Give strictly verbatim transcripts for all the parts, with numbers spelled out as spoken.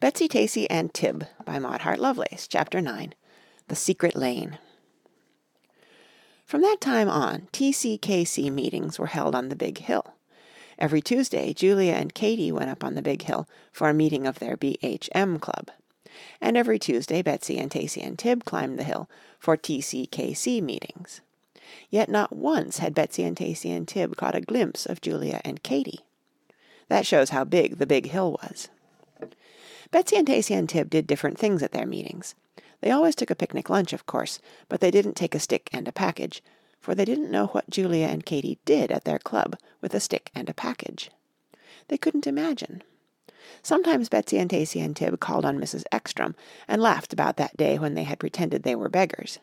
Betsy Tacy and Tib by Maud Hart Lovelace, Chapter nine, The Secret Lane. From that time on, T C K C meetings were held on the Big Hill. Every Tuesday, Julia and Katie went up on the Big Hill for a meeting of their B H M club. And every Tuesday, Betsy and Tacy and Tib climbed the hill for T C K C meetings. Yet not once had Betsy and Tacy and Tib caught a glimpse of Julia and Katie. That shows how big the Big Hill was. Betsy and Tacy and Tib did different things at their meetings. They always took a picnic lunch, of course, but they didn't take a stick and a package, for they didn't know what Julia and Katie did at their club with a stick and a package. They couldn't imagine. Sometimes Betsy and Tacy and Tib called on Missus Ekstrom and laughed about that day when they had pretended they were beggars.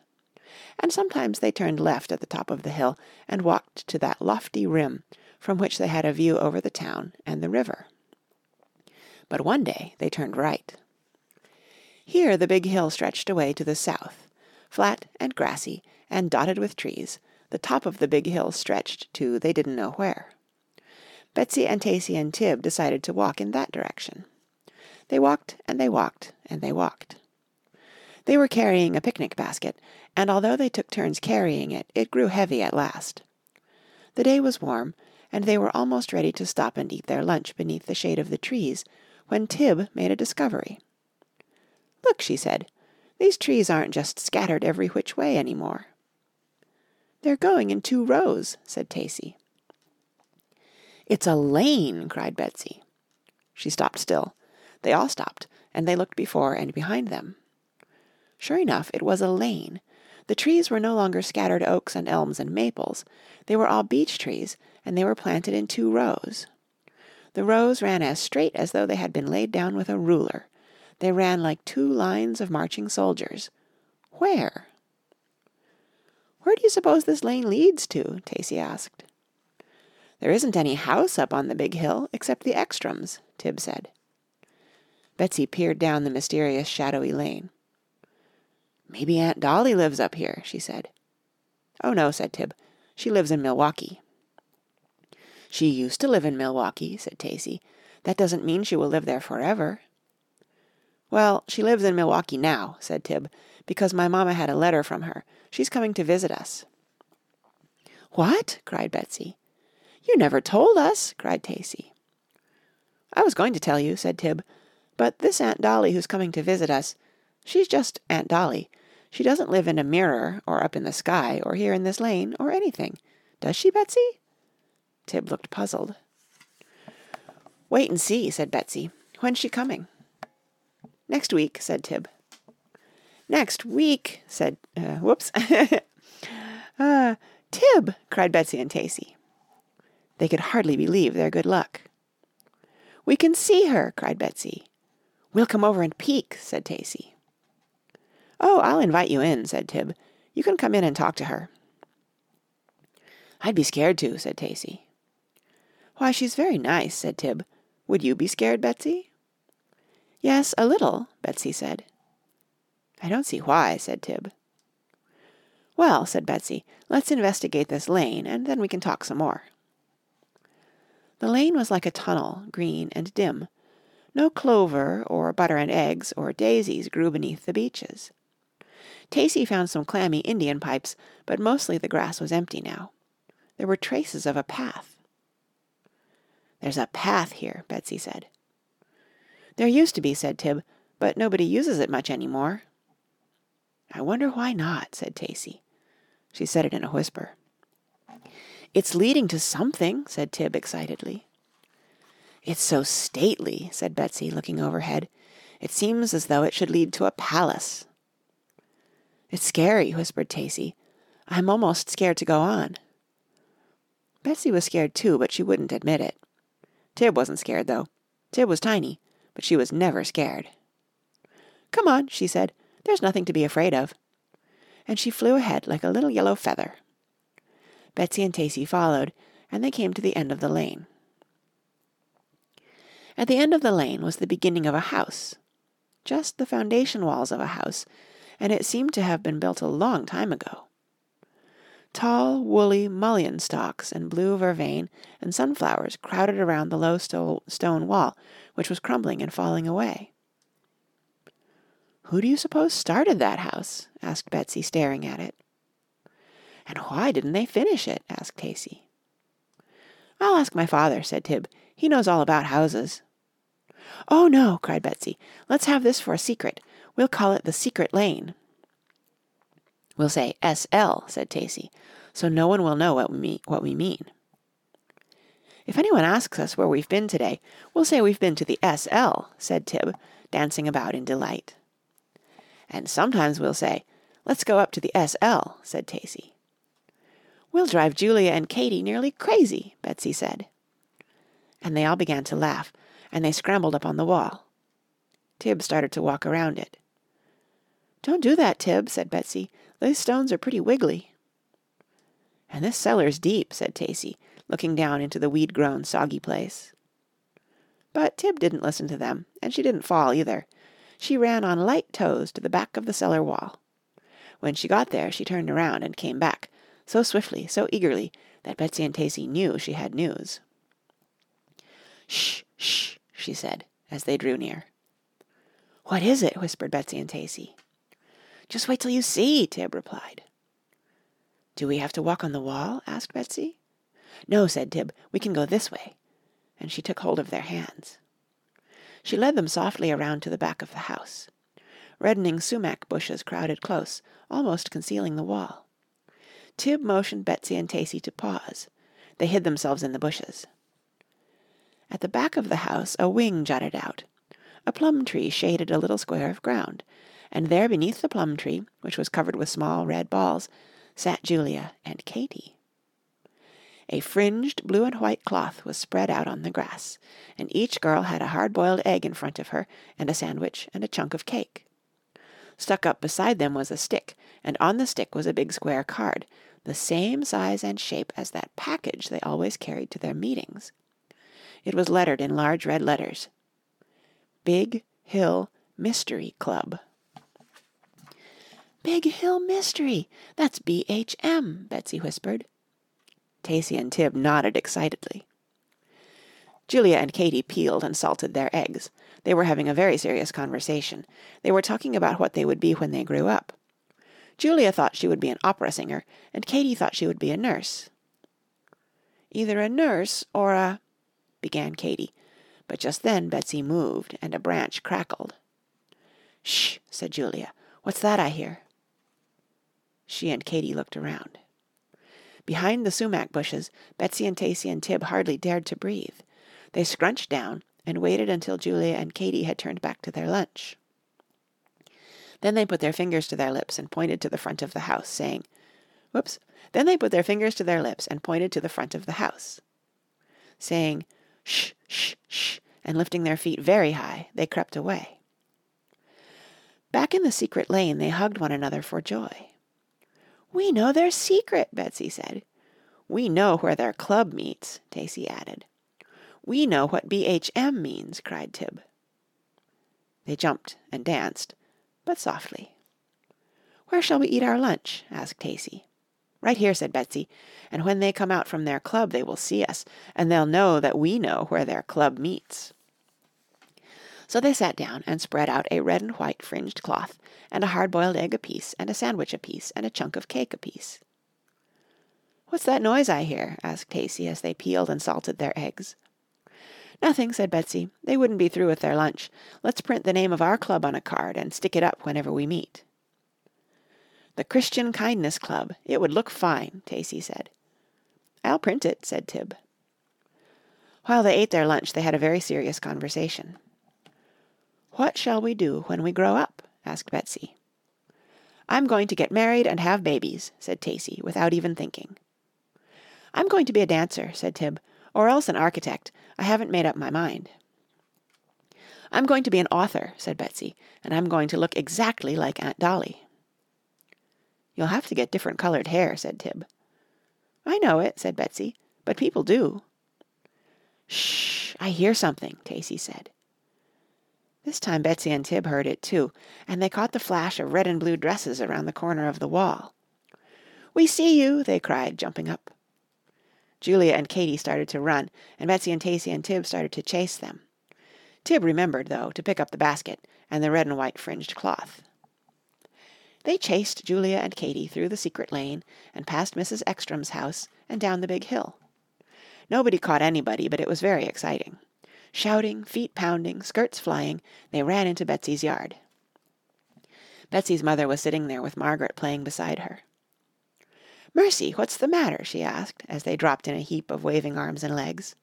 And sometimes they turned left at the top of the hill and walked to that lofty rim from which they had a view over the town and the river. But one day they turned right. Here the Big Hill stretched away to the south, flat and grassy and dotted with trees. The top of the Big Hill stretched to they didn't know where. Betsy and Tacy and Tib decided to walk in that direction. They walked and they walked and they walked. They were carrying a picnic basket, and although they took turns carrying it, it grew heavy at last. The day was warm, and they were almost ready to stop and eat their lunch beneath the shade of the trees, when Tib made a discovery. "Look," she said, "these trees aren't just scattered every which way any more." "They're going in two rows," said Tacy. "It's a lane," cried Betsy. She stopped still. They all stopped, and they looked before and behind them. Sure enough, it was a lane. The trees were no longer scattered oaks and elms and maples. They were all beech trees, and they were planted in two rows. The rows ran as straight as though they had been laid down with a ruler. They ran like two lines of marching soldiers. Where? "Where do you suppose this lane leads to?" Tacy asked. "There isn't any house up on the Big Hill except the Ekstroms," Tib said. Betsy peered down the mysterious shadowy lane. "Maybe Aunt Dolly lives up here," she said. "Oh no," said Tib. "She lives in Milwaukee." "She used to live in Milwaukee," said Tacy. "That doesn't mean she will live there forever." "Well, she lives in Milwaukee now," said Tib, "because my mamma had a letter from her. She's coming to visit us." "What?" cried Betsy. "You never told us," cried Tacy. "I was going to tell you," said Tib, "but this Aunt Dolly who's coming to visit us, she's just Aunt Dolly. She doesn't live in a mirror or up in the sky or here in this lane or anything. Does she, Betsy?" Tib looked puzzled. "Wait and see," said Betsy. "When's she coming?" "Next week," said Tib. "Next week," said, uh, whoops. uh, "Tib," cried Betsy and Tacy. They could hardly believe their good luck. "We can see her," cried Betsy. "We'll come over and peek," said Tacy. "Oh, I'll invite you in," said Tib. "You can come in and talk to her." "I'd be scared to," said Tacy. "Why, she's very nice," said Tib. "Would you be scared, Betsy?" "Yes, a little," Betsy said. "I don't see why," said Tib. "Well," said Betsy, "let's investigate this lane, and then we can talk some more." The lane was like a tunnel, green and dim. No clover or butter and eggs or daisies grew beneath the beeches. Tacy found some clammy Indian pipes, but mostly the grass was empty now. There were traces of a path. "There's a path here," Betsy said. "There used to be," said Tib, "but nobody uses it much any more." "I wonder why not," said Tacy. She said it in a whisper. "It's leading to something," said Tib excitedly. "It's so stately," said Betsy, looking overhead. "It seems as though it should lead to a palace." "It's scary," whispered Tacy. "I'm almost scared to go on." Betsy was scared too, but she wouldn't admit it. Tib wasn't scared, though. Tib was tiny, but she was never scared. "Come on," she said. "There's nothing to be afraid of." And she flew ahead like a little yellow feather. Betsy and Tacy followed, and they came to the end of the lane. At the end of the lane was the beginning of a house, just the foundation walls of a house, and it seemed to have been built a long time ago. Tall, woolly mullein stalks and blue vervain and sunflowers crowded around the low sto- stone wall, which was crumbling and falling away. "Who do you suppose started that house?" asked Betsy, staring at it. "And why didn't they finish it?" asked Casey. "I'll ask my father," said Tib. "He knows all about houses." "Oh, no," cried Betsy. "Let's have this for a secret. We'll call it the Secret Lane." "We'll say S L," said Tacy, "so no one will know what we mean, what we mean. If anyone asks us where we've been today, we'll say we've been to the S L," said Tib, dancing about in delight. "And sometimes we'll say, 'Let's go up to the S L,'" said Tacy. "We'll drive Julia and Katy nearly crazy," Betsy said. And they all began to laugh, and they scrambled up on the wall. Tib started to walk around it. "Don't do that, Tib," said Betsy. "These stones are pretty wiggly." "And this cellar's deep," said Tacy, looking down into the weed-grown, soggy place. But Tib didn't listen to them, and she didn't fall either. She ran on light toes to the back of the cellar wall. When she got there, she turned around and came back, so swiftly, so eagerly, that Betsy and Tacy knew she had news. "Shh, shh," she said, as they drew near. "What is it?" whispered Betsy and Tacy. "Just wait till you see," Tib replied. "Do we have to walk on the wall?" asked Betsy. "No," said Tib, "we can go this way," and she took hold of their hands. She led them softly around to the back of the house. Reddening sumac bushes crowded close, almost concealing the wall. Tib motioned Betsy and Tacy to pause. They hid themselves in the bushes. At the back of the house a wing jutted out. A plum tree shaded a little square of ground, and there beneath the plum tree, which was covered with small red balls, sat Julia and Katy. A fringed blue and white cloth was spread out on the grass, and each girl had a hard-boiled egg in front of her, and a sandwich, and a chunk of cake. Stuck up beside them was a stick, and on the stick was a big square card, the same size and shape as that package they always carried to their meetings. It was lettered in large red letters, "Big Hill Mystery Club." "Big Hill Mystery! That's B H M, Betsy whispered. Tacy and Tib nodded excitedly. Julia and Katy peeled and salted their eggs. They were having a very serious conversation. They were talking about what they would be when they grew up. Julia thought she would be an opera singer, and Katy thought she would be a nurse. "Either a nurse or a—" began Katy, but just then Betsy moved and a branch crackled. "Shh," said Julia. "What's that I hear?" She and Katy looked around. Behind the sumac bushes, Betsy and Tacy and Tib hardly dared to breathe. They scrunched down and waited until Julia and Katy had turned back to their lunch. Then they put their fingers to their lips and pointed to the front of the house, saying, "Whoops!" Then they put their fingers to their lips and pointed to the front of the house, saying, "Shh, shh, shh," and lifting their feet very high, they crept away. Back in the secret lane they hugged one another for joy. "We know their secret," Betsy said. "We know where their club meets," Tacy added. "We know what B H M means," cried Tib. They jumped and danced, but softly. "Where shall we eat our lunch?" asked Tacy. "Right here," said Betsy, "and when they come out from their club they will see us, and they'll know that we know where their club meets." So they sat down and spread out a red and white fringed cloth, and a hard-boiled egg apiece, and a sandwich apiece, and a chunk of cake apiece. "What's that noise I hear?" asked Tacy as they peeled and salted their eggs. "Nothing," said Betsy. "They wouldn't be through with their lunch. Let's print the name of our club on a card and stick it up whenever we meet." "The Christian Kindness Club. It would look fine," Tacy said. "I'll print it," said Tib. While they ate their lunch they had a very serious conversation. "What shall we do when we grow up?" asked Betsy. "I'm going to get married and have babies," said Tacy, without even thinking. "I'm going to be a dancer," said Tib, "or else an architect. I haven't made up my mind." "I'm going to be an author," said Betsy, "and I'm going to look exactly like Aunt Dolly." "You'll have to get different coloured hair," said Tib. "I know it," said Betsy, "but people do." "Shh, I hear something," Tacy said. This time Betsy and Tib heard it too, and they caught the flash of red and blue dresses around the corner of the wall. "We see you," they cried, jumping up. Julia and Katy started to run, and Betsy and Tacy and Tib started to chase them. Tib remembered, though, to pick up the basket and the red and white fringed cloth. They chased Julia and Katy through the secret lane and past Missus Ekstrom's house and down the big hill. Nobody caught anybody, but it was very exciting. Shouting, feet pounding, skirts flying, they ran into Betsy's yard. Betsy's mother was sitting there with Margaret playing beside her. "Mercy, what's the matter?" she asked, as they dropped in a heap of waving arms and legs.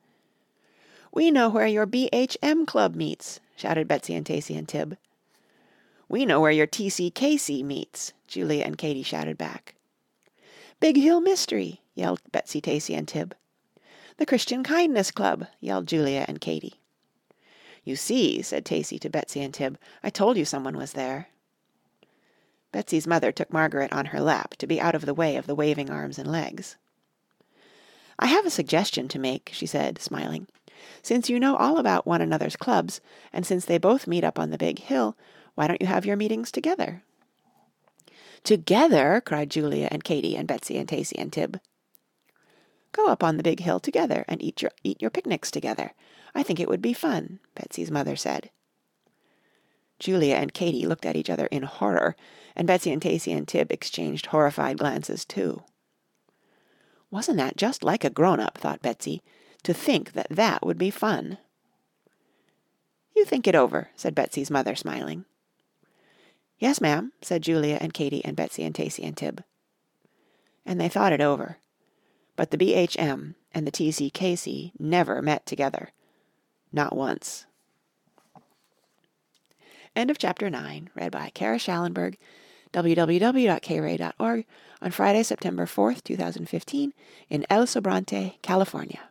"We know where your B H M Club meets," shouted Betsy and Tacy and Tib. "We know where your T C K C meets," Julia and Katy shouted back. "Big Hill Mystery," yelled Betsy, Tacy, and Tib. "The Christian Kindness Club," yelled Julia and Katy. "You see," said Tacy to Betsy and Tib, "I told you someone was there." Betsy's mother took Margaret on her lap to be out of the way of the waving arms and legs. "I have a suggestion to make," she said, smiling. "Since you know all about one another's clubs, and since they both meet up on the big hill, why don't you have your meetings together?" "Together!" cried Julia and Katy and Betsy and Tacy and Tib. "Go up on the big hill together and eat your eat your picnics together. I think it would be fun," Betsy's mother said. Julia and Katy looked at each other in horror, and Betsy and Tacy and Tib exchanged horrified glances too. "Wasn't that just like a grown-up?" thought Betsy. "To think that that would be fun." "You think it over," said Betsy's mother, smiling. "Yes, ma'am," said Julia and Katy and Betsy and Tacy and Tib. And they thought it over. But the B H M and the T C K C never met together. Not once. End of Chapter nine, read by Cara Schallenberg, w w w dot k ray dot org, on Friday, September fourth, two thousand fifteen, in El Sobrante, California.